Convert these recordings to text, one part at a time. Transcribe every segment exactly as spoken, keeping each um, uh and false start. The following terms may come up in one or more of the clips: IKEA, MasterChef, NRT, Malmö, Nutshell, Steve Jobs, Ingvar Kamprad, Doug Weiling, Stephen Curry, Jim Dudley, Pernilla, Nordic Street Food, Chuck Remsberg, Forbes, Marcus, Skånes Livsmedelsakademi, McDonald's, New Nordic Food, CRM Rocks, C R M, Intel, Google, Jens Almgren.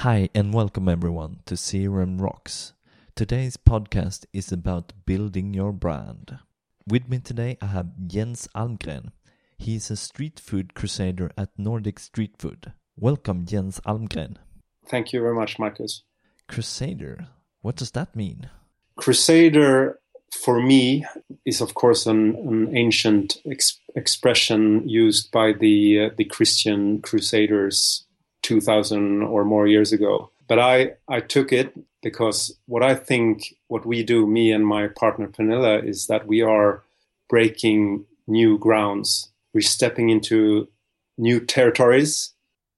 Hi and welcome everyone to C R M Rocks. Today's podcast is about building your brand. With me today I have Jens Almgren. He is a street food crusader at Nordic Street Food. Welcome Jens Almgren. Thank you very much, Marcus. Crusader, what does that mean? Crusader for me is of course an, an ancient ex- expression used by the uh, the Christian crusaders two thousand or more years ago. But I, I took it because what I think, what we do, me and my partner Pernilla, is that we are breaking new grounds. We're stepping into new territories,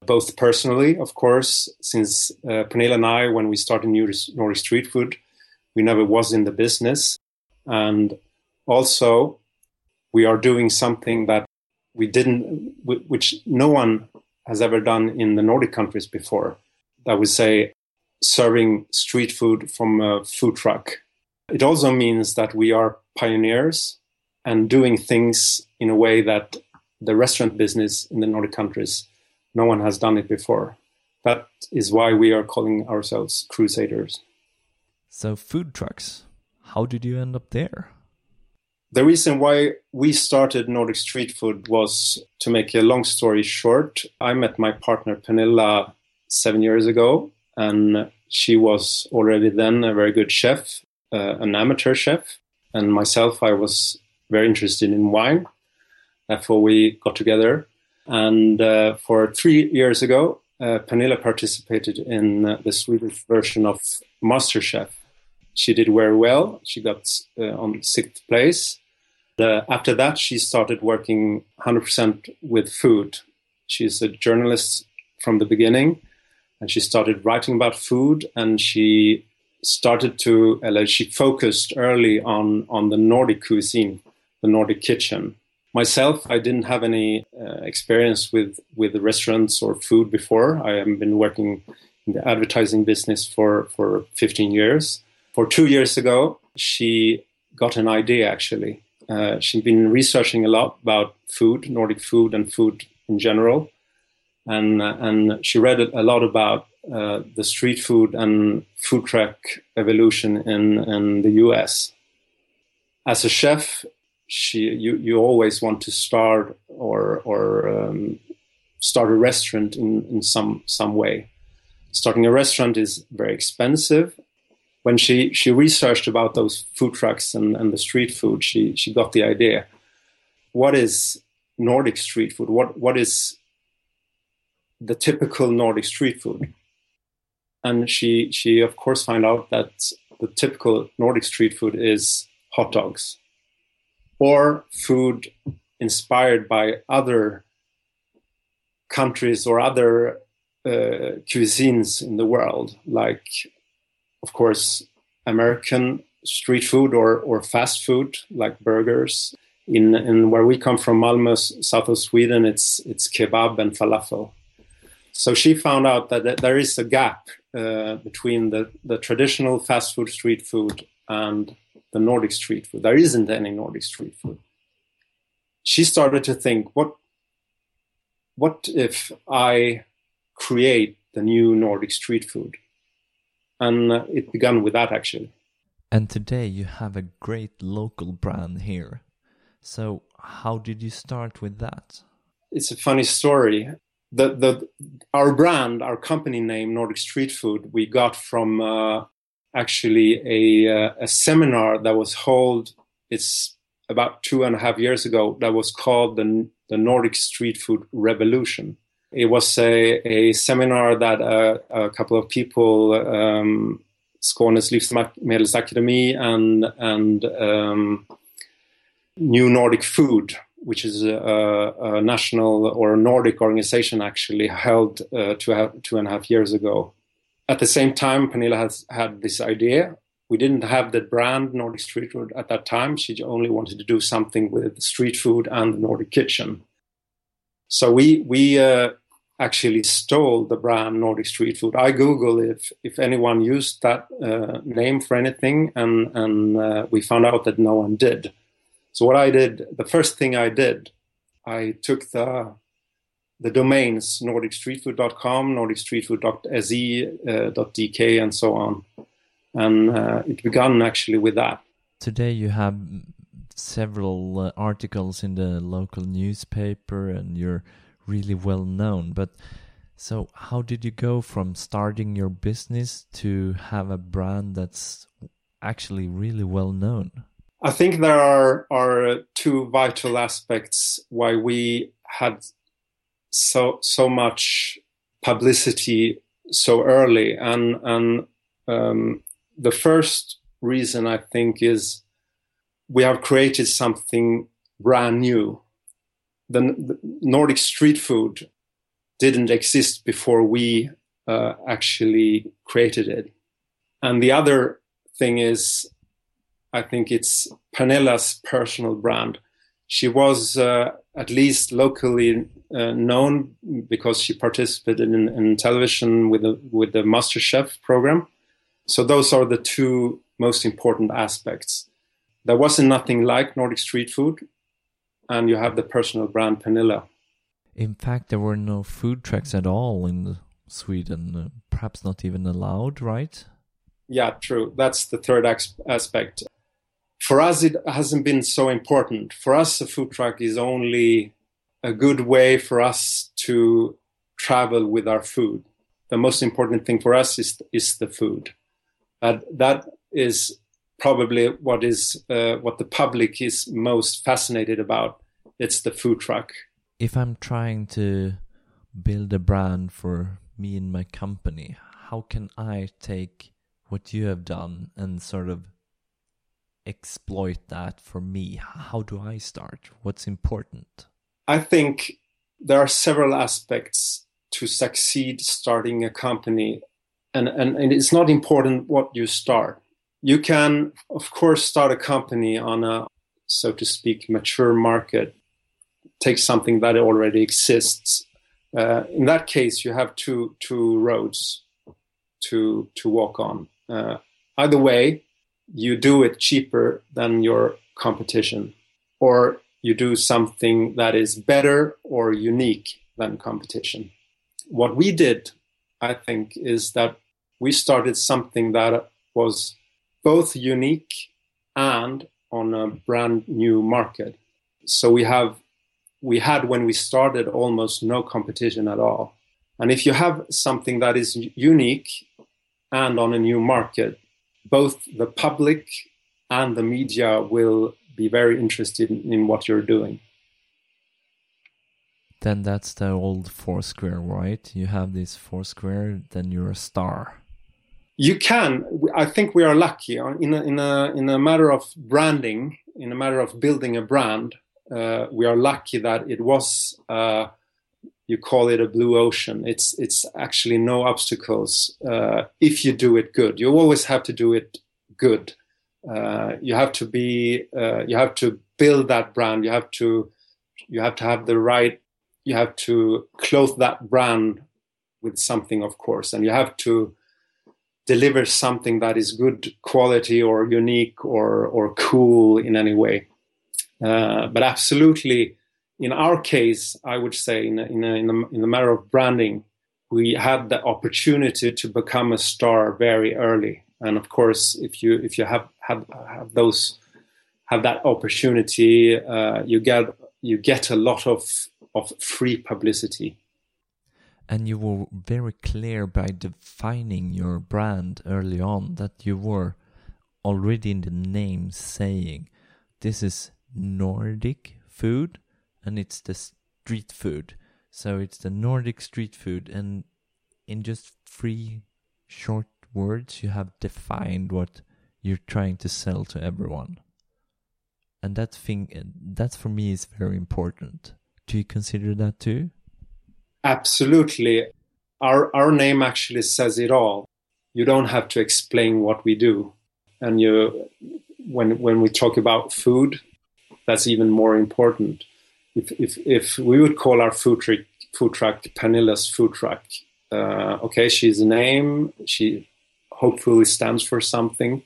both personally, of course, since uh, Pernilla and I, when we started New Nordic Street Food, we never was in the business. And also, we are doing something that we didn't, which no one has ever done in the Nordic countries before. I would say serving street food from a food truck. It also means that we are pioneers and doing things in a way that the restaurant business in the Nordic countries, no one has done it before. That is why we are calling ourselves Crusaders. So food trucks, how did you end up there? The reason why we started Nordic Street Food was, to make a long story short, I met my partner Pernilla seven years ago, and she was already then a very good chef, uh, an amateur chef. And myself, I was very interested in wine. Therefore, we got together. And uh, for three years ago, uh, Pernilla participated in uh, the Swedish version of MasterChef. She did very well. She got uh, on sixth place. Uh, after that, she started working one hundred percent with food. She's a journalist from the beginning, and she started writing about food. And she started to, uh, she focused early on, on the Nordic cuisine, the Nordic kitchen. Myself, I didn't have any uh, experience with, with restaurants or food before. I have been working in the advertising business for, for fifteen years. For two years ago, she got an idea, actually. Uh, she'd been researching a lot about food, Nordic food and food in general. And uh, and she read a lot about uh, the street food and food truck evolution in, in the U S. As a chef, she you, you always want to start or or um, start a restaurant in, in some, some way. Starting a restaurant is very expensive. When she, she researched about those food trucks and, and the street food, she, she got the idea. What is Nordic street food? What What is the typical Nordic street food? And she, she of course, found out that the typical Nordic street food is hot dogs or food inspired by other countries or other uh, cuisines in the world, like, of course, American street food or, or fast food like burgers. In, in where we come from, Malmö, south of Sweden, it's it's kebab and falafel. So she found out that, that there is a gap uh, between the, the traditional fast food street food and the Nordic street food. There isn't any Nordic street food. She started to think, what what if I create the new Nordic street food? And it began with that, actually. And today you have a great local brand here. So how did you start with that? It's a funny story. The, the, our brand, our company name, Nordic Street Food, we got from uh, actually a, uh, a seminar that was held, it's about two and a half years ago, that was called the, the Nordic Street Food Revolution. It was a, a seminar that uh, a couple of people, um, Skånes Livsmedelsakademi and, and um, New Nordic Food, which is a, a national or Nordic organization, actually held uh, two, ha- two and a half years ago. At the same time, Pernilla has had this idea. We didn't have the brand Nordic Street Food at that time. She only wanted to do something with street food and the Nordic kitchen. So we we uh, actually stole the brand Nordic Street Food. I Googled if if anyone used that uh, name for anything, and and uh, we found out that no one did. So what I did, the first thing I did, I took the the domains nordic street food dot com, nordic street food dot s e, uh, .dk, and so on. And uh, it began actually with that. Today you have several uh, articles in the local newspaper, and you're really well known. But so how did you go from starting your business to have a brand that's actually really well known? I think there are, are two vital aspects why we had so so much publicity so early. And, and um, the first reason, I think, is we have created something brand new. The, the Nordic street food didn't exist before we uh, actually created it. And the other thing is, I think it's Pernilla's personal brand. She was uh, at least locally uh, known because she participated in, in television with the, with the MasterChef program. So those are the two most important aspects. There wasn't nothing like Nordic street food, and you have the personal brand Pernilla. In fact, there were no food trucks at all in Sweden, perhaps not even allowed, right? Yeah, true. That's the third as- aspect. For us, it hasn't been so important. For us, a food truck is only a good way for us to travel with our food. The most important thing for us is is the food. And that is probably what is uh, what the public is most fascinated about. It's the food truck. If I'm trying to build a brand for me and my company, how can I take what you have done and sort of exploit that for me? How do I start? What's important? I think there are several aspects to succeed starting a company. And, and, and it's not important what you start. You can, of course, start a company on a, so to speak, mature market. Take something that already exists. Uh, in that case, you have two two roads to to walk on. Uh, either way, you do it cheaper than your competition, or you do something that is better or unique than competition. What we did, I think, is that we started something that was both unique and on a brand new market. So we have we had, when we started, almost no competition at all. And if you have something that is unique and on a new market, both the public and the media will be very interested in what you're doing. Then that's the old Foursquare, right? You have this Foursquare, then you're a star. You can. I think we are lucky in a, in a in a matter of branding, in a matter of building a brand. Uh, we are lucky that it was. Uh, you call it a blue ocean. It's it's actually no obstacles uh, if you do it good. You always have to do it good. Uh, you have to be. Uh, you have to build that brand. You have to. You have to have the right. You have to clothe that brand with something, of course, and you have to deliver something that is good quality or unique or or cool in any way. Uh, but absolutely, in our case, I would say in a, in, a, in, a, in the matter of branding, we had the opportunity to become a star very early. And of course, if you if you have have, have those have that opportunity, uh, you get you get a lot of of free publicity. And you were very clear by defining your brand early on that you were already in the name saying this is Nordic food, and it's the street food. So it's the Nordic street food, and in just three short words you have defined what you're trying to sell to everyone. And that thing, that for me is very important. Do you consider that too? Absolutely. Our our name actually says it all. You don't have to explain what we do. And you when when we talk about food, that's even more important. If if, if we would call our food truck food truck Pernilla's food truck, uh, okay, she's a name. She hopefully stands for something,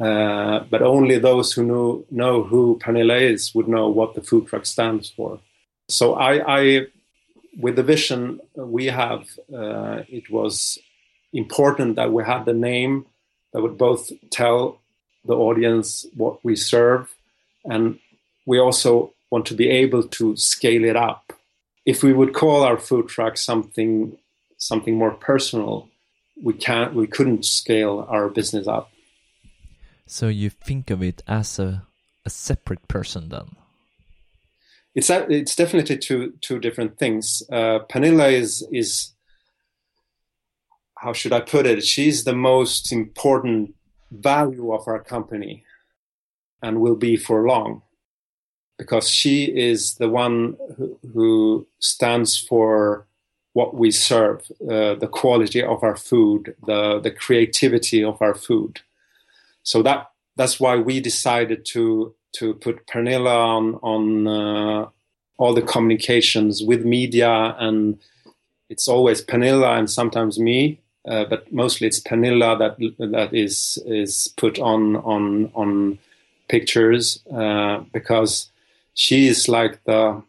uh, but only those who know know who Pernilla is would know what the food truck stands for. So I I with the vision we have, uh, it was important that we had a name that would both tell the audience what we serve, and we also want to be able to scale it up. If we would call our food truck something something more personal, we can't we couldn't scale our business up. So you think of it as a, a separate person then? It's it's definitely two two different things. Uh, Pernilla is is how should I put it? She's the most important value of our company, and will be for long, because she is the one who, who stands for what we serve, uh, the quality of our food, the the creativity of our food. So that that's why we decided to. to put Pernilla on, on uh, all the communications with media, and it's always Pernilla and sometimes me, uh, but mostly it's Pernilla that that is is put on on on pictures, uh, because she is like the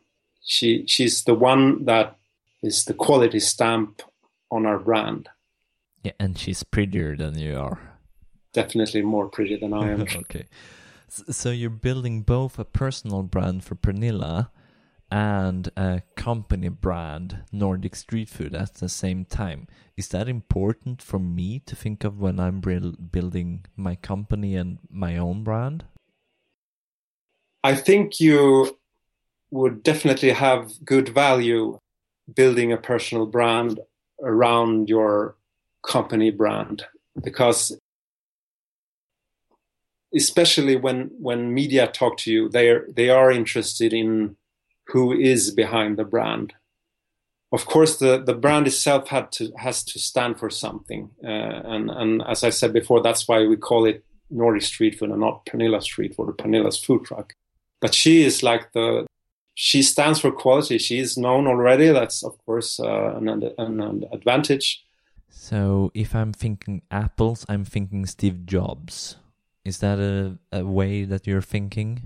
she she's the one that is the quality stamp on our brand. Yeah, and she's prettier than you are. Definitely more pretty than I am. Okay. So you're building both a personal brand for Pernilla and a company brand, Nordic Street Food, at the same time. Is that important for me to think of when I'm building my company and my own brand? I think you would definitely have good value building a personal brand around your company brand, because especially when, when media talk to you, they are, they are interested in who is behind the brand. Of course, the, the brand itself had to, has to stand for something. Uh, and, and as I said before, that's why we call it Nordic Street Food and not Pernilla Street Food or Pernilla's food truck. But she is like the, she stands for quality. She is known already. That's, of course, uh, an, an, an advantage. So if I'm thinking apples, I'm thinking Steve Jobs. Is that a, a way that you're thinking?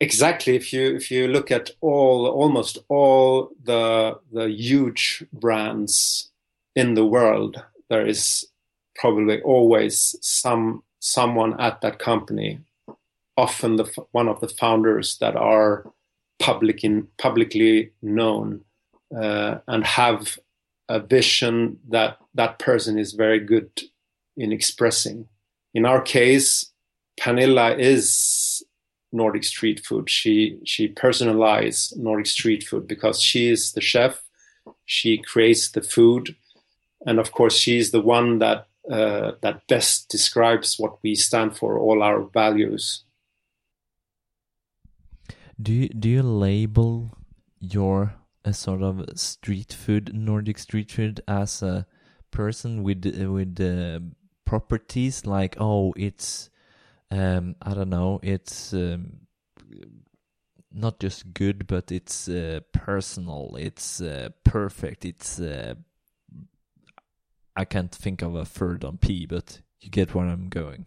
Exactly. If you if you look at all almost all the the huge brands in the world, there is probably always some someone at that company, often the one of the founders that are public in, publicly known uh, and have a vision that that person is very good in expressing. In our case, Pernilla is Nordic Street Food. She she personalized Nordic Street Food because she is the chef. She creates the food, and of course, she is the one that uh, that best describes what we stand for, all our values. Do you, do you label your a sort of street food, Nordic street food, as a person with with uh, properties like, oh, it's um I don't know, it's um, not just good, but it's uh, personal, it's uh, perfect, it's uh, I can't think of a third on P, but you get where I'm going.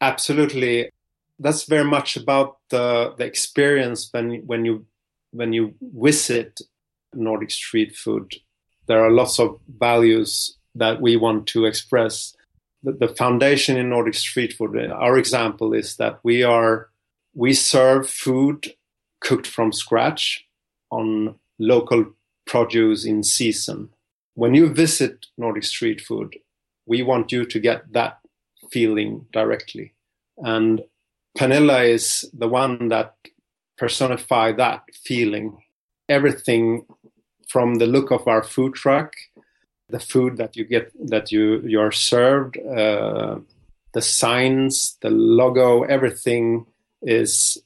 Absolutely, that's very much about the the experience when when you when you visit Nordic Street Food. There are lots of values that we want to express. The, the foundation in Nordic Street Food, our example is that we are we serve food cooked from scratch on local produce in season. When you visit Nordic Street Food, we want you to get that feeling directly. And Pernilla is the one that personifies that feeling. Everything from the look of our food truck, the food that you get, that you you are served, uh, the signs, the logo, everything is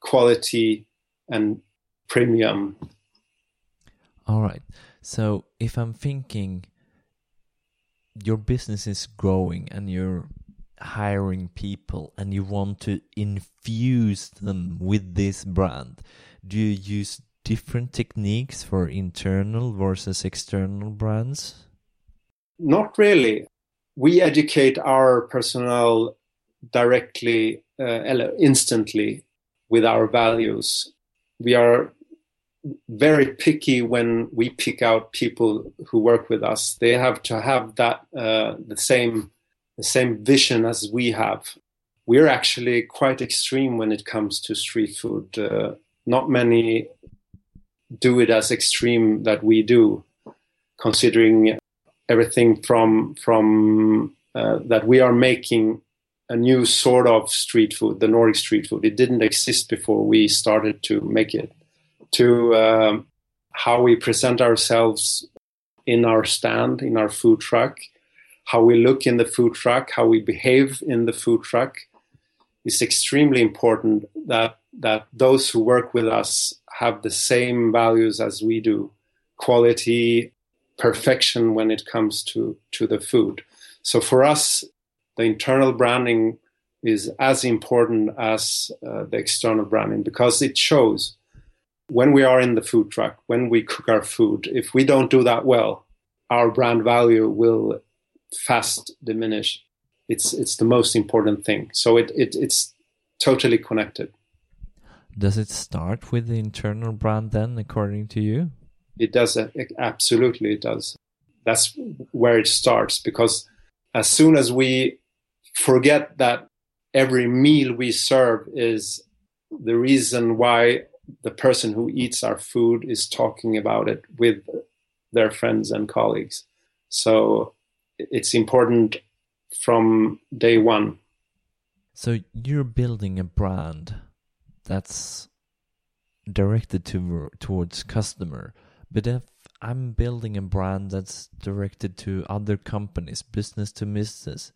quality and premium. All right. So if I'm thinking, your business is growing and you're hiring people, and you want to infuse them with this brand, do you use different techniques for internal versus external brands? Not really. We educate our personnel directly, uh, instantly with our values. We are very picky when we pick out people who work with us. They have to have that uh, the same the same vision as we have. We're actually quite extreme when it comes to street food. Uh, not many do it as extreme that we do, considering everything from from uh, that we are making a new sort of street food, the Nordic street food. It didn't exist before we started to make it, to uh, how we present ourselves in our stand, in our food truck, how we look in the food truck, how we behave in the food truck. It's extremely important that, that those who work with us have the same values as we do, quality, perfection when it comes to, to the food. So for us, the internal branding is as important as uh, the external branding, because it shows when we are in the food truck, when we cook our food. If we don't do that well, our brand value will fast diminish. It's it's the most important thing. So it, it it's totally connected. Does it start with the internal brand then, according to you? It does. It, absolutely, it does. That's where it starts, because as soon as we forget that every meal we serve is the reason why the person who eats our food is talking about it with their friends and colleagues. So it's important from day one. So you're building a brand that's directed to, towards customer, but if I'm building a brand that's directed to other companies, business to business,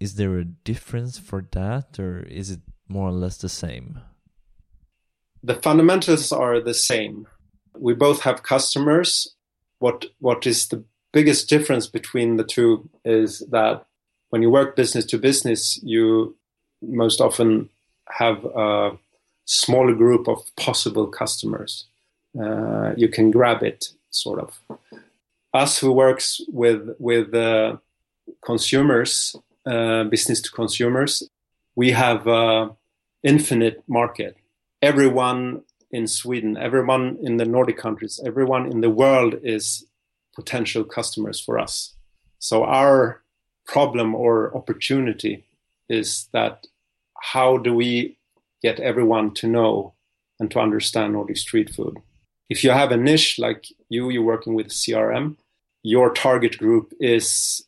is there a difference for that, or is it more or less the same? The fundamentals are the same. We both have customers. What what is the biggest difference between the two is that when you work business to business, you most often have a smaller group of possible customers. Uh, you can grab it. Sort of us who works with with uh, consumers, uh, business to consumers, we have uh, infinite market. Everyone in Sweden, everyone in the Nordic countries, everyone in the world is potential customers for us. So our problem or opportunity is that how do we get everyone to know and to understand Nordic street food? If you have a niche like you, you're working with C R M, your target group is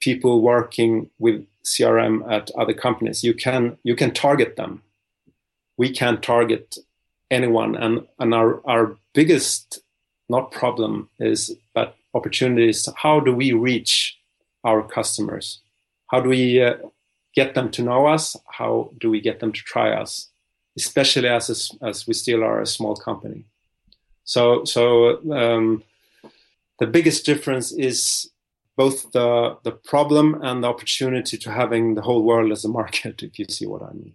people working with C R M at other companies. You can you can target them. We can't target anyone. And, and our, our biggest, not problem, is but opportunity is how do we reach our customers? How do we uh, get them to know us? How do we get them to try us? Especially as a, as we still are a small company. So, so um, the biggest difference is both the the problem and the opportunity to having the whole world as a market, if you see what I mean.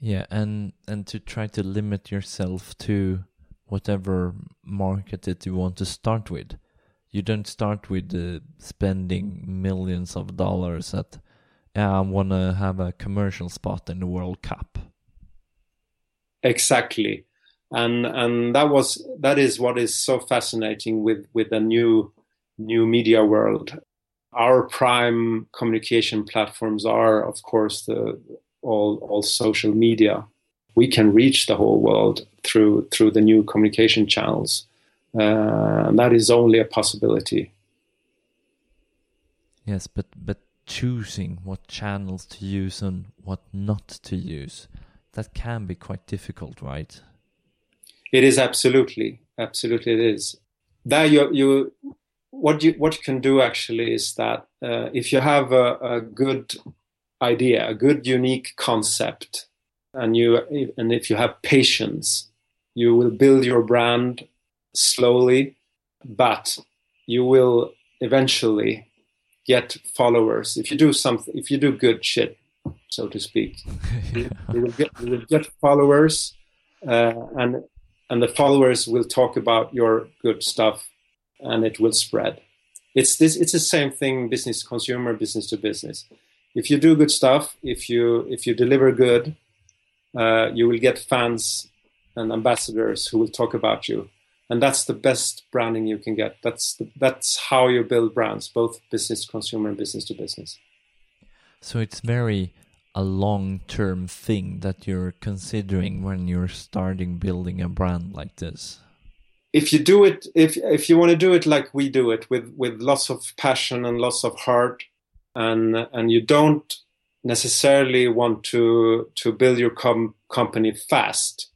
Yeah, and, and to try to limit yourself to whatever market that you want to start with. You don't start with uh, spending millions of dollars at, I want to have a commercial spot in the World Cup. Exactly. And and that was that is what is so fascinating with, with the new new media world. Our prime communication platforms are, of course, the all all social media. We can reach the whole world through through the new communication channels. Uh, and that is only a possibility. Yes, but but choosing what channels to use and what not to use, that can be quite difficult, right? It is absolutely, absolutely it is. There you, you, what you what you can do actually is that uh, if you have a, a good idea, a good unique concept, and you and if you have patience, you will build your brand slowly, but you will eventually get followers. If you do something, if you do good shit, so to speak, yeah. you, will get, you will get followers, uh, and. And the followers will talk about your good stuff, and it will spread. It's this. It's the same thing: business to consumer, business to business. If you do good stuff, if you if you deliver good, uh, you will get fans and ambassadors who will talk about you. And that's the best branding you can get. That's the, that's how you build brands, both business to consumer and business to business. So it's very a long-term thing that you're considering when you're starting building a brand like this. If you do it, if if you want to do it like we do it, with with lots of passion and lots of heart, and and you don't necessarily want to to build your com- company fast.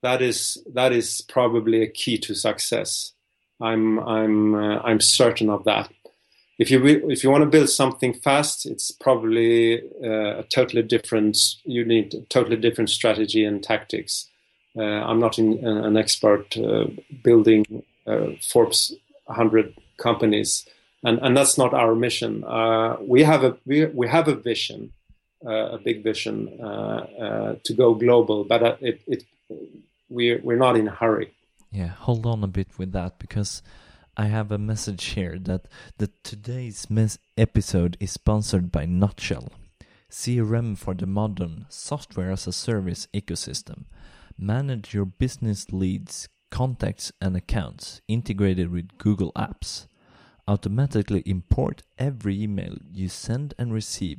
That is that is probably a key to success. I'm I'm uh, I'm certain of that. If you re- if you want to build something fast, it's probably uh, a totally different. You need a totally different strategy and tactics. Uh, I'm not in, uh, an expert uh, building uh, Forbes one hundred companies, and and that's not our mission. Uh, we have a we we have a vision, uh, a big vision uh, uh, to go global, but uh, it it. We're, we're not in a hurry. Yeah, hold on a bit with that, because I have a message here that the today's mes- episode is sponsored by Nutshell, C R M for the modern software as a service ecosystem. Manage your business leads, contacts and accounts integrated with Google Apps. Automatically import every email you send and receive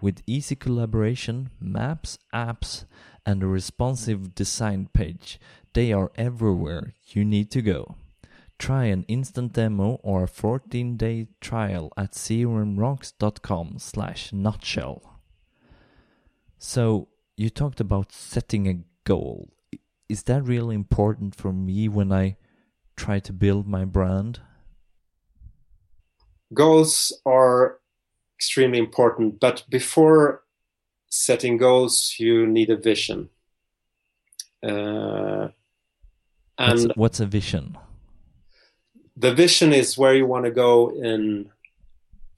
with easy collaboration, maps, apps, and a responsive design page. They are everywhere you need to go. Try an instant demo or a fourteen-day trial at C R M rocks dot com slash nutshell. So you talked about setting a goal. Is that really important for me when I try to build my brand? Goals are extremely important, but before setting goals, you need a vision. Uh, and what's, what's a vision? The vision is where you want to go in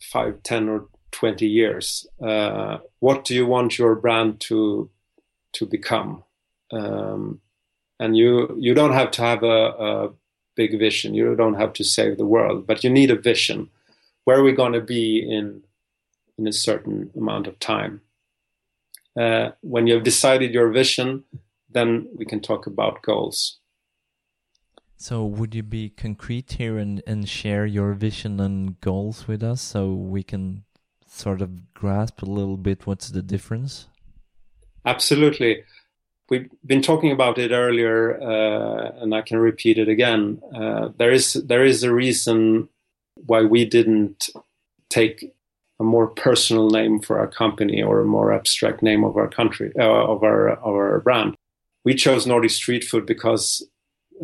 five, ten, or twenty years. Uh, what do you want your brand to to become? Um, and you you don't have to have a, a big vision. You don't have to save the world, but you need a vision. Where are we going to be in in a certain amount of time? Uh, when you have decided your vision, then we can talk about goals. So would you be concrete here and, and share your vision and goals with us so we can sort of grasp a little bit what's the difference? Absolutely. We've been talking about it earlier, uh, and I can repeat it again. Uh, there is there is a reason why we didn't take a more personal name for our company, or a more abstract name of our country, uh, of our of our brand. We chose Nordic Street Food because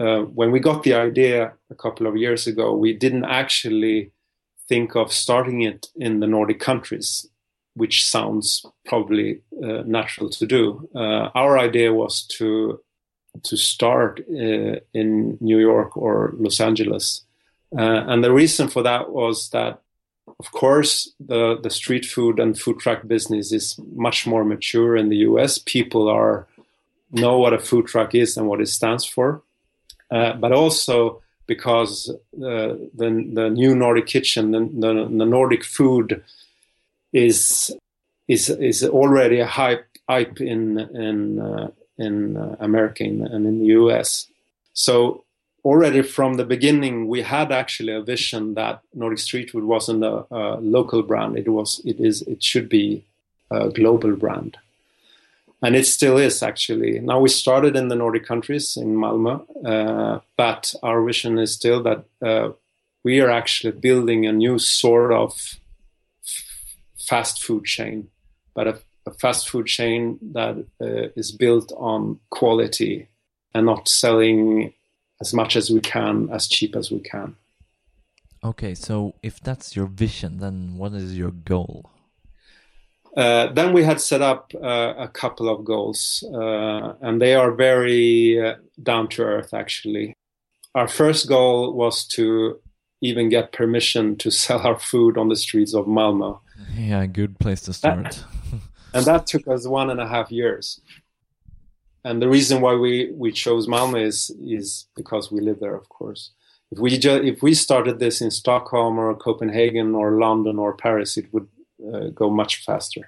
uh, when we got the idea a couple of years ago, we didn't actually think of starting it in the Nordic countries, which sounds probably uh, natural to do. Uh, our idea was to to start uh, in New York or Los Angeles, uh, and the reason for that was that, of course, the, the street food and food truck business is much more mature in the U S. People are know what a food truck is and what it stands for. Uh, but also because uh, the, the new Nordic kitchen, the, the, the Nordic food is is is already a hype, hype in in uh, in uh, America and in the U S. So already from the beginning, we had actually a vision that Nordic Street Food wasn't a, a local brand. It was, it is, it should be a global brand, and it still is actually. Now we started in the Nordic countries in Malmö, uh, but our vision is still that uh, we are actually building a new sort of f- fast food chain, but a, a fast food chain that uh, is built on quality and not selling as much as we can, as cheap as we can. Okay, so if that's your vision, then what is your goal? Uh, then we had set up uh, a couple of goals, uh, and they are very uh, down to earth, actually. Our first goal was to even get permission to sell our food on the streets of Malmö. Yeah, good place to start. And that took us one and a half years. And the reason why we, we chose Malmö is, is because we live there, of course. If we ju- if we started this in Stockholm or Copenhagen or London or Paris, it would uh, go much faster.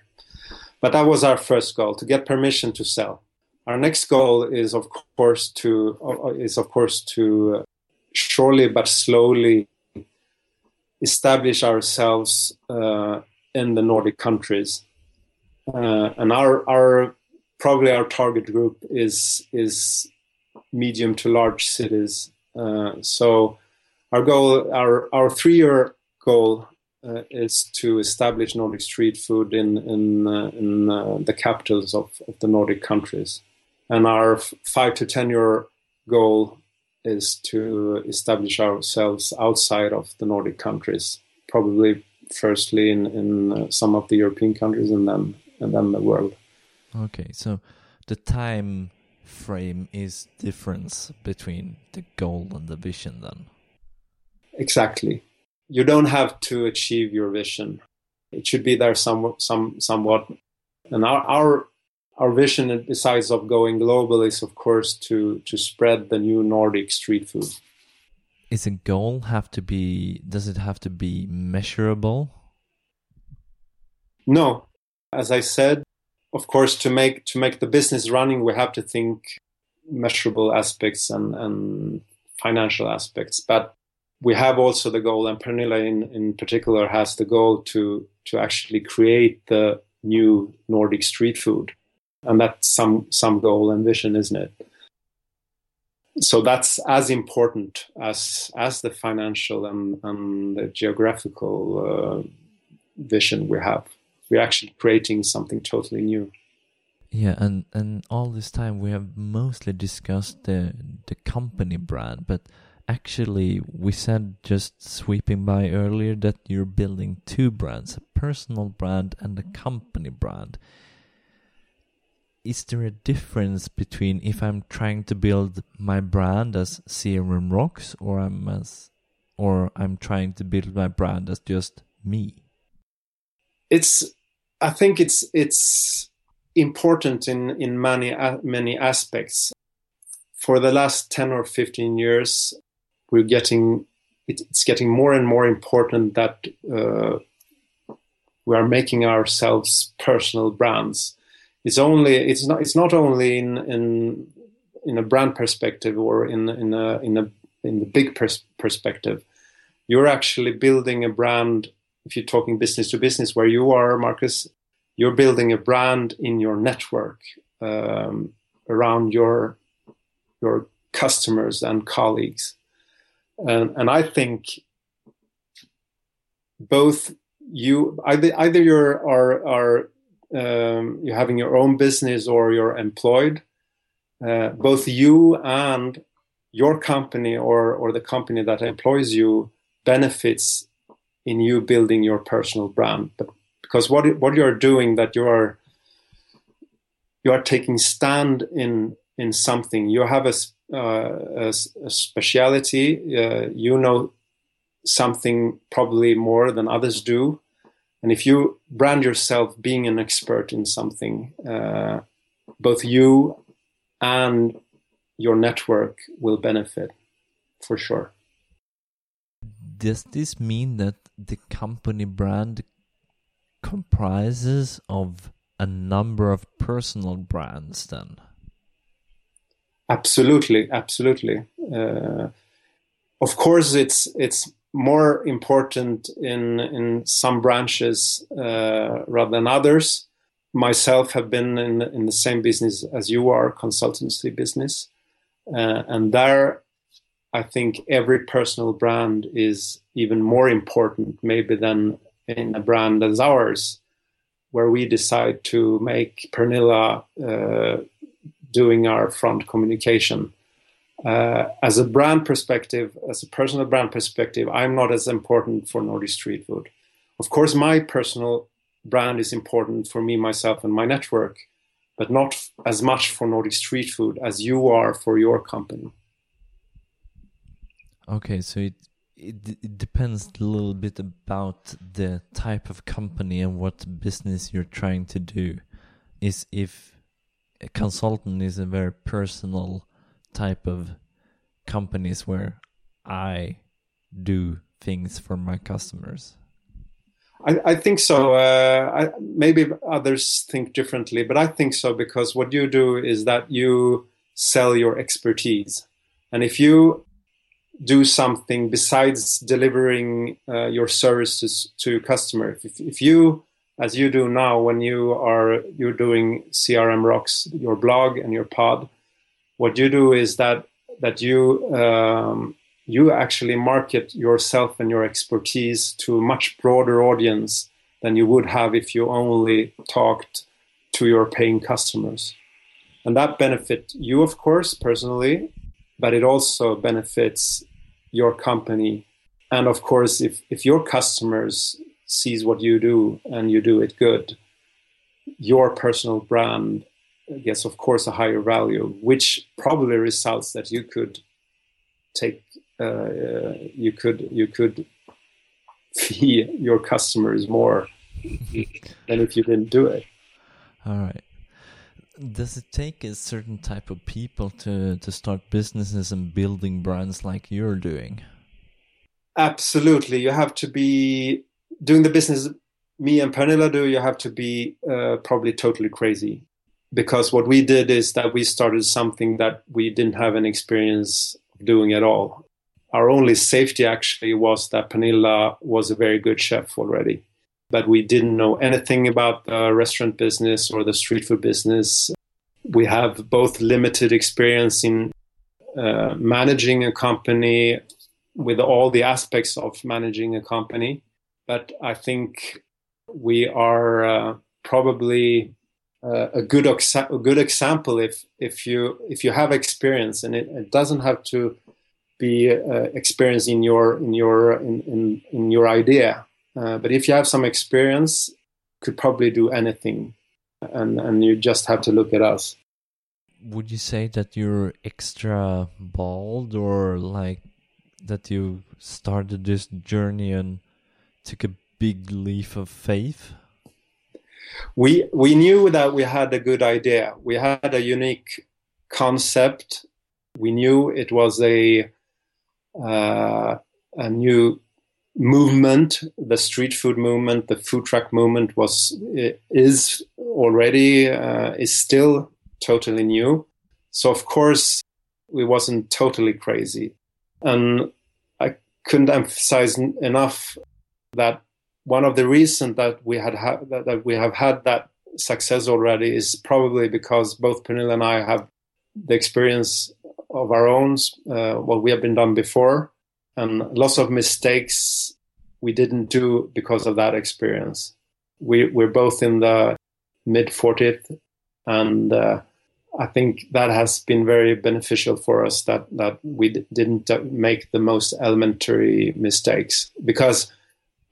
But that was our first goal, to get permission to sell. Our next goal is, of course, to uh, is of course to surely but slowly establish ourselves uh, in the Nordic countries. Uh, and our our probably our target group is is medium to large cities. Uh, so our goal, our our three-year goal uh, is to establish Nordic street food in in uh, in uh, the capitals of, of the Nordic countries. And our f- five to ten-year goal is to establish ourselves outside of the Nordic countries, probably firstly in, in uh, some of the European countries and then and then the world. Okay, so the time frame is difference between the goal and the vision then? Exactly. You don't have to achieve your vision. It should be there some, some, somewhat. And our, our Our vision, besides of going global, is of course to, to spread the new Nordic street food. Is a goal have to be? Does it have to be measurable? No, as I said, of course, to make to make the business running, we have to think measurable aspects and, and financial aspects. But we have also the goal, and Pernilla in, in particular has the goal to to actually create the new Nordic street food. And that's some, some goal and vision, isn't it? So that's as important as as the financial and, and the geographical uh, vision we have. We're actually creating something totally new. Yeah, and, and all this time we have mostly discussed the the company brand, but actually we said just sweeping by earlier that you're building two brands, a personal brand and a company brand. Is there a difference between if I'm trying to build my brand as C R M Rocks or I'm as, or I'm trying to build my brand as just me? It's, I think it's it's important in in many many aspects. For the last ten or fifteen years, we're getting it's getting more and more important that uh, we are making ourselves personal brands. It's only it's not it's not only in in in a brand perspective or in in a in a in the big pers- perspective. You're actually building a brand. If you're talking business to business, where you are, Marcus, you're building a brand in your network um, around your your customers and colleagues, and and I think both you either either you're are are. Um, you're having your own business or you're employed, uh, both you and your company or, or the company that employs you benefits in you building your personal brand. But because what what you're doing, that you are you are taking stand in in something. You have a, uh, a, a speciality. Uh, you know something probably more than others do. And if you brand yourself being an expert in something, uh, both you and your network will benefit, for sure. Does this mean that the company brand comprises of a number of personal brands then? Absolutely, absolutely. Uh, of course, it's it's... more important in in some branches uh, rather than others. Myself have been in in the same business as you are, consultancy business, uh, and there I think every personal brand is even more important maybe than in a brand as ours, where we decide to make Pernilla uh, doing our front communication. Uh, as a brand perspective, as a personal brand perspective, I'm not as important for Nordic street food. Of course, my personal brand is important for me, myself, and my network, but not f- as much for Nordic street food as you are for your company. Okay, so it, it, it depends a little bit about the type of company and what business you're trying to do. Is if a consultant is a very personal type of companies where I do things for my customers? I, I think so. Uh, I, maybe others think differently, but I think so, because what you do is that you sell your expertise. And if you do something besides delivering uh, your services to customer. If, if you, as you do now, when you are you're doing C R M Rocks, your blog and your pod, what you do is that that you um, you actually market yourself and your expertise to a much broader audience than you would have if you only talked to your paying customers. And that benefits you, of course, personally, but it also benefits your company. And of course, if, if your customers sees what you do and you do it good, your personal brand gets, of course, a higher value, which probably results that you could take, uh, you could, you could fee your customers more than if you didn't do it. All right. Does it take a certain type of people to, to start businesses and building brands like you're doing? Absolutely. You have to be doing the business me and Pernilla do, you have to be uh, probably totally crazy. Because what we did is that we started something that we didn't have an experience of doing at all. Our only safety actually was that Pernilla was a very good chef already. But we didn't know anything about the restaurant business or the street food business. We have both limited experience in uh, managing a company with all the aspects of managing a company. But I think we are uh, probably uh, a good exa- a good example if if you if you have experience, and it, it doesn't have to be uh, experience in your in your in in, in your idea. Uh, but if you have some experience, could probably do anything, and, and you just have to look at us. Would you say that you're extra bold, or like that you started this journey and took a big leap of faith? We we knew that we had a good idea. We had a unique concept. We knew it was a uh, a new movement, the street food movement, the food truck movement was is already uh, is still totally new. So of course we wasn't totally crazy, and I couldn't emphasize n- enough that one of the reasons that we had ha- that, that we have had that success already is probably because both Pernilla and I have the experience of our own, uh, what we have been done before. And lots of mistakes we didn't do because of that experience. We, we're both in the mid forties, and uh, I think that has been very beneficial for us that, that we d- didn't make the most elementary mistakes. Because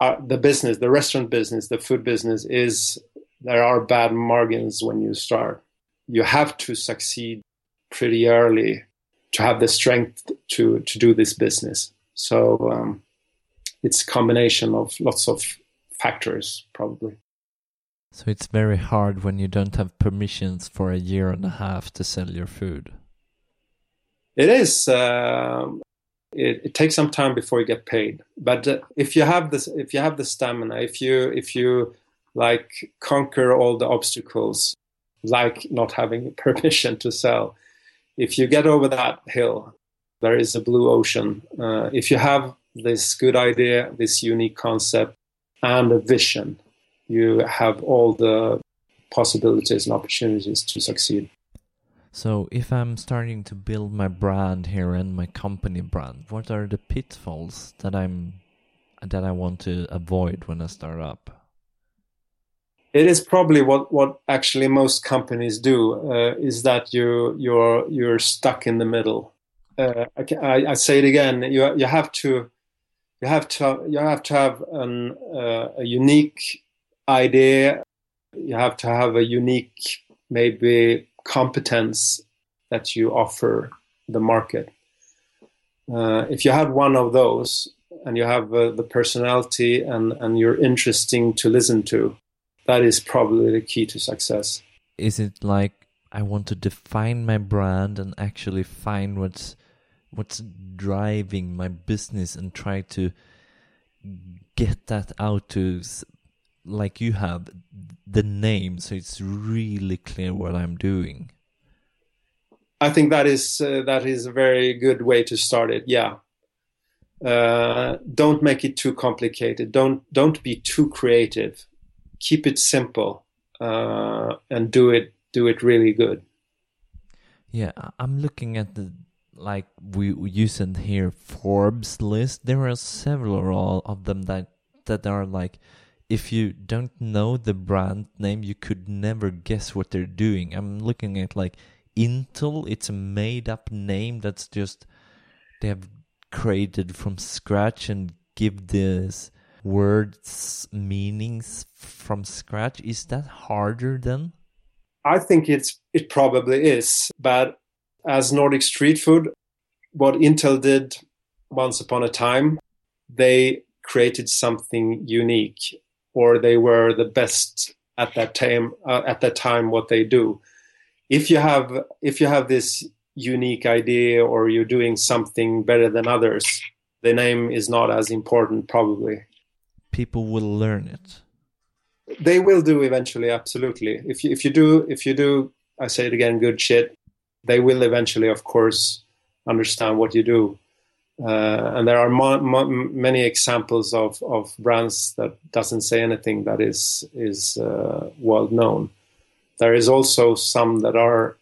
our, the business, the restaurant business, the food business is, there are bad margins when you start. You have to succeed pretty early to have the strength to, to do this business. So um, it's a combination of lots of factors, probably. So it's very hard when you don't have permissions for a year and a half to sell your food. It is. Uh, it, it takes some time before you get paid. But uh, if you have this, if you have the stamina, if you if you like conquer all the obstacles, like not having permission to sell, if you get over that hill, there is a blue ocean. Uh, if you have this good idea, this unique concept, and a vision, you have all the possibilities and opportunities to succeed. So if I'm starting to build my brand here and my company brand, what are the pitfalls that I'm that I want to avoid when I start up? It is probably what, what actually most companies do, uh, is that you, you're you're stuck in the middle. Uh, I, I say it again. You you have to you have to you have to have an, uh, a unique idea. You have to have a unique maybe competence that you offer the market. Uh, if you had one of those, and you have uh, the personality, and, and you're interesting to listen to, that is probably the key to success. Is it like I want to define my brand and actually find what's what's driving my business and try to get that out to, like you have, the name, so it's really clear what I'm doing? I think that is uh, that is a very good way to start it, yeah. Uh, don't make it too complicated. Don't don't be too creative. Keep it simple uh, and do it do it really good. Yeah, I'm looking at the like we, we you sent here Forbes list. There are several of them that that are like, if you don't know the brand name, you could never guess what they're doing. I'm looking at like Intel. It's a made-up name that's just they have created from scratch and give these words meanings from scratch. Is that harder then? I think it's it probably is, but as Nordic Street Food, what Intel did once upon a time, they created something unique, or they were the best at that time. Uh, at that time, what they do. If you have if you have this unique idea, or you're doing something better than others, the name is not as important, probably. People will learn it. They will do eventually, absolutely. If you, if you do, if you do, I say it again, good shit. They will eventually, of course, understand what you do. Uh, and there are mo- mo- many examples of, of brands that doesn't say anything that is is uh, well known. There is also some that are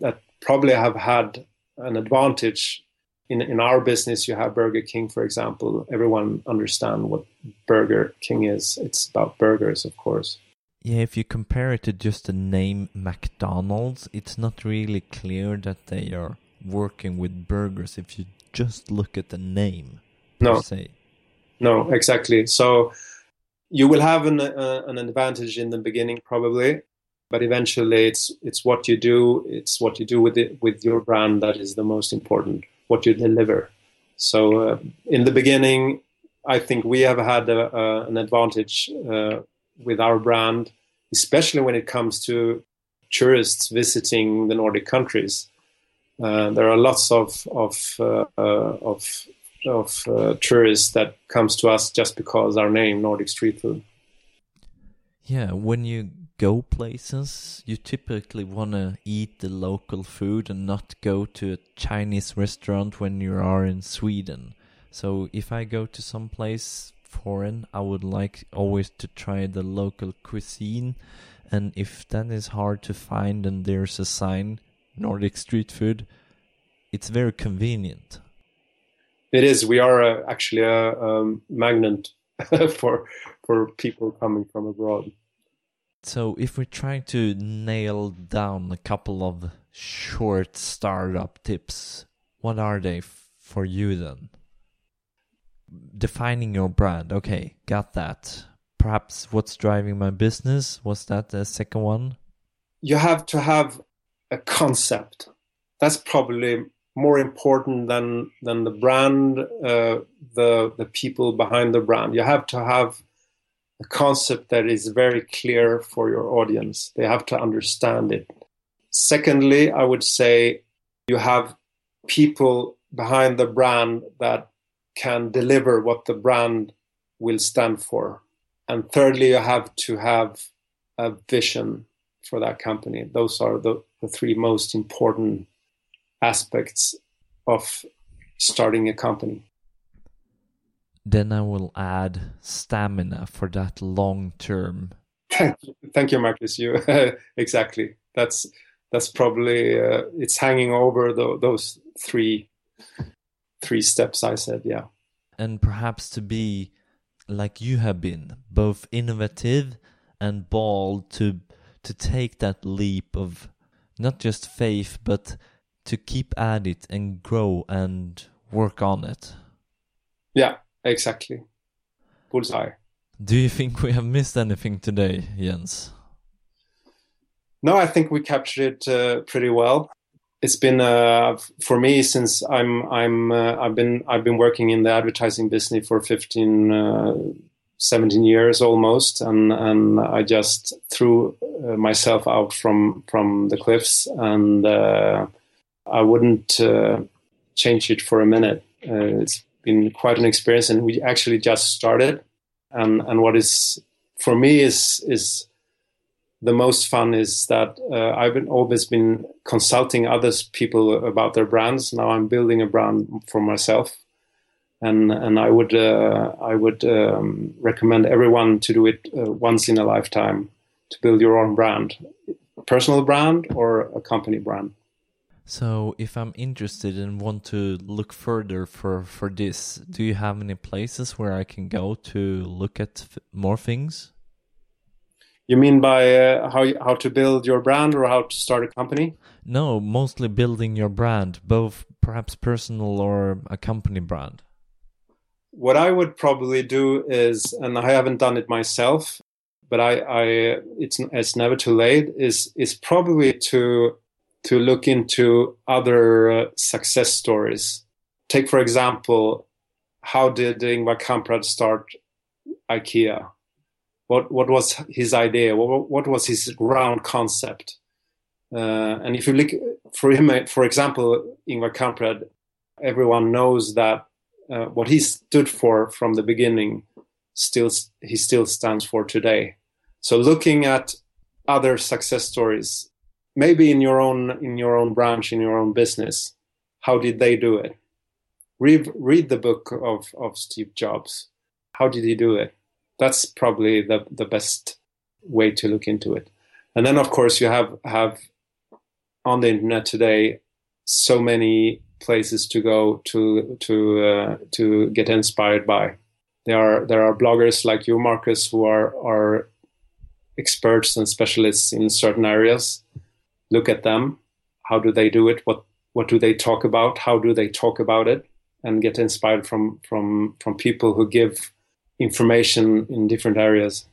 that probably have had an advantage. In in our business, you have Burger King, for example. Everyone understands what Burger King is. It's about burgers, of course. Yeah, if you compare it to just the name McDonald's, it's not really clear that they are working with burgers if you just look at the name. No, se. No, exactly. So you will have an uh, an advantage in the beginning, probably. But eventually, it's it's what you do. It's what you do with it, with your brand, that is the most important. What you deliver. So uh, in the beginning, I think we have had a, uh, an advantage uh, with our brand, especially when it comes to tourists visiting the Nordic countries. Uh, there are lots of of uh, uh, of, of uh, tourists that comes to us just because our name, Nordic Street Food. Yeah, when you go places, you typically want to eat the local food and not go to a Chinese restaurant when you are in Sweden. So if I go to some place foreign, I would like always to try the local cuisine. And if that is hard to find and there's a sign, Nordic Street Food, it's very convenient. It is. We are uh, actually a um, magnet for for people coming from abroad. So if we're trying to nail down a couple of short startup tips, what are they f- for you then? Defining your brand. Okay, got that. Perhaps what's driving my business? Was that the second one? You have to have a concept. That's probably more important than than the brand, uh, the the people behind the brand. You have to have a concept that is very clear for your audience. They have to understand it. Secondly, I would say you have people behind the brand that can deliver what the brand will stand for. And thirdly, you have to have a vision for that company. Those are the, the three most important aspects of starting a company. Then I will add stamina for that long term. Thank you, Thank you Marcus. You exactly. That's that's probably uh, it's hanging over the, those three three steps I said. Yeah, and perhaps to be like you have been, both innovative and bold, to to take that leap of not just faith, but to keep at it and grow and work on it. Yeah. Exactly. Bullseye. Do you think we have missed anything today, Jens? No, I think we captured it uh, pretty well. It's been uh, for me since I'm I'm uh, I've been I've been working in the advertising business for fifteen, seventeen years almost, and and I just threw myself out from from the cliffs, and uh, I wouldn't uh, change it for a minute. Uh, it's been quite an experience, and we actually just started. And and what is for me is is the most fun is that uh, I've been, always been consulting other people about their brands. Now I'm building a brand for myself, And and I would uh, I would um, recommend everyone to do it uh, once in a lifetime, to build your own brand, personal brand or a company brand. So if I'm interested and want to look further for, for this, do you have any places where I can go to look at f- more things? You mean by uh, how how to build your brand or how to start a company? No, mostly building your brand, both perhaps personal or a company brand. What I would probably do is, and I haven't done it myself, but I, I it's it's never too late. Is is probably to to look into other uh, success stories. Take for example, how did Ingvar Kamprad start IKEA? What what was his idea? What what was his ground concept? Uh, and if you look for him, for example, Ingvar Kamprad, everyone knows that. Uh, what he stood for from the beginning, still he still stands for today. So looking at other success stories, maybe in your own in your own branch, in your own business, how did they do it? Read, read the book of, of Steve Jobs. How did he do it? That's probably the, the best way to look into it. And then, of course, you have, have on the internet today so many places to go to to uh, to get inspired by. There are there are bloggers like you, Marcus, who are are experts and specialists in certain areas. Look at them. How do they do it? What what do they talk about? How do they talk about it? And get inspired from from from people who give information in different areas.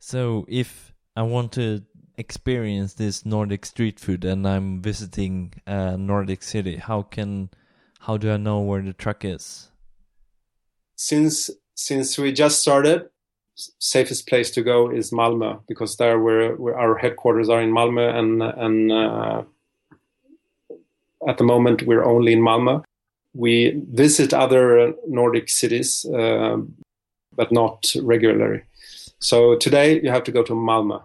So if I want to experience this Nordic street food and I'm visiting a Nordic city, how can how do I know where the truck is? Since since we just started, safest place to go is Malmö, because there where, where our headquarters are in Malmö, and and uh, at the moment we're only in Malmö. We visit other Nordic cities, uh, but not regularly. So today you have to go to Malmö.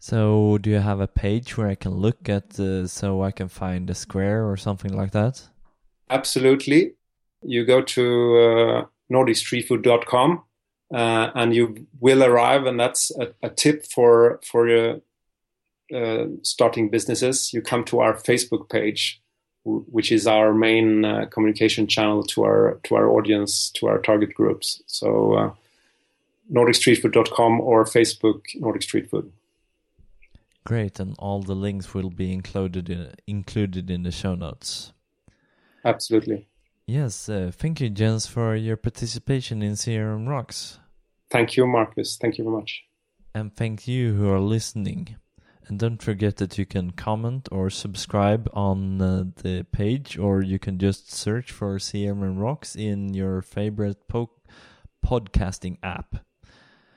So do you have a page where I can look at uh, so I can find a square or something like that? Absolutely. You go to uh, nordic street food dot com uh, and you will arrive. And that's a, a tip for for your uh, starting businesses. You come to our Facebook page, w- which is our main uh, communication channel to our to our audience, to our target groups. So uh, nordic street food dot com or Facebook Nordic Street Food. Great, and all the links will be included in, included in the show notes. Absolutely. Yes, uh, thank you, Jens, for your participation in C R M Rocks. Thank you, Marcus. Thank you very much. And thank you who are listening. And don't forget that you can comment or subscribe on uh, the page, or you can just search for C R M Rocks in your favorite po- podcasting app.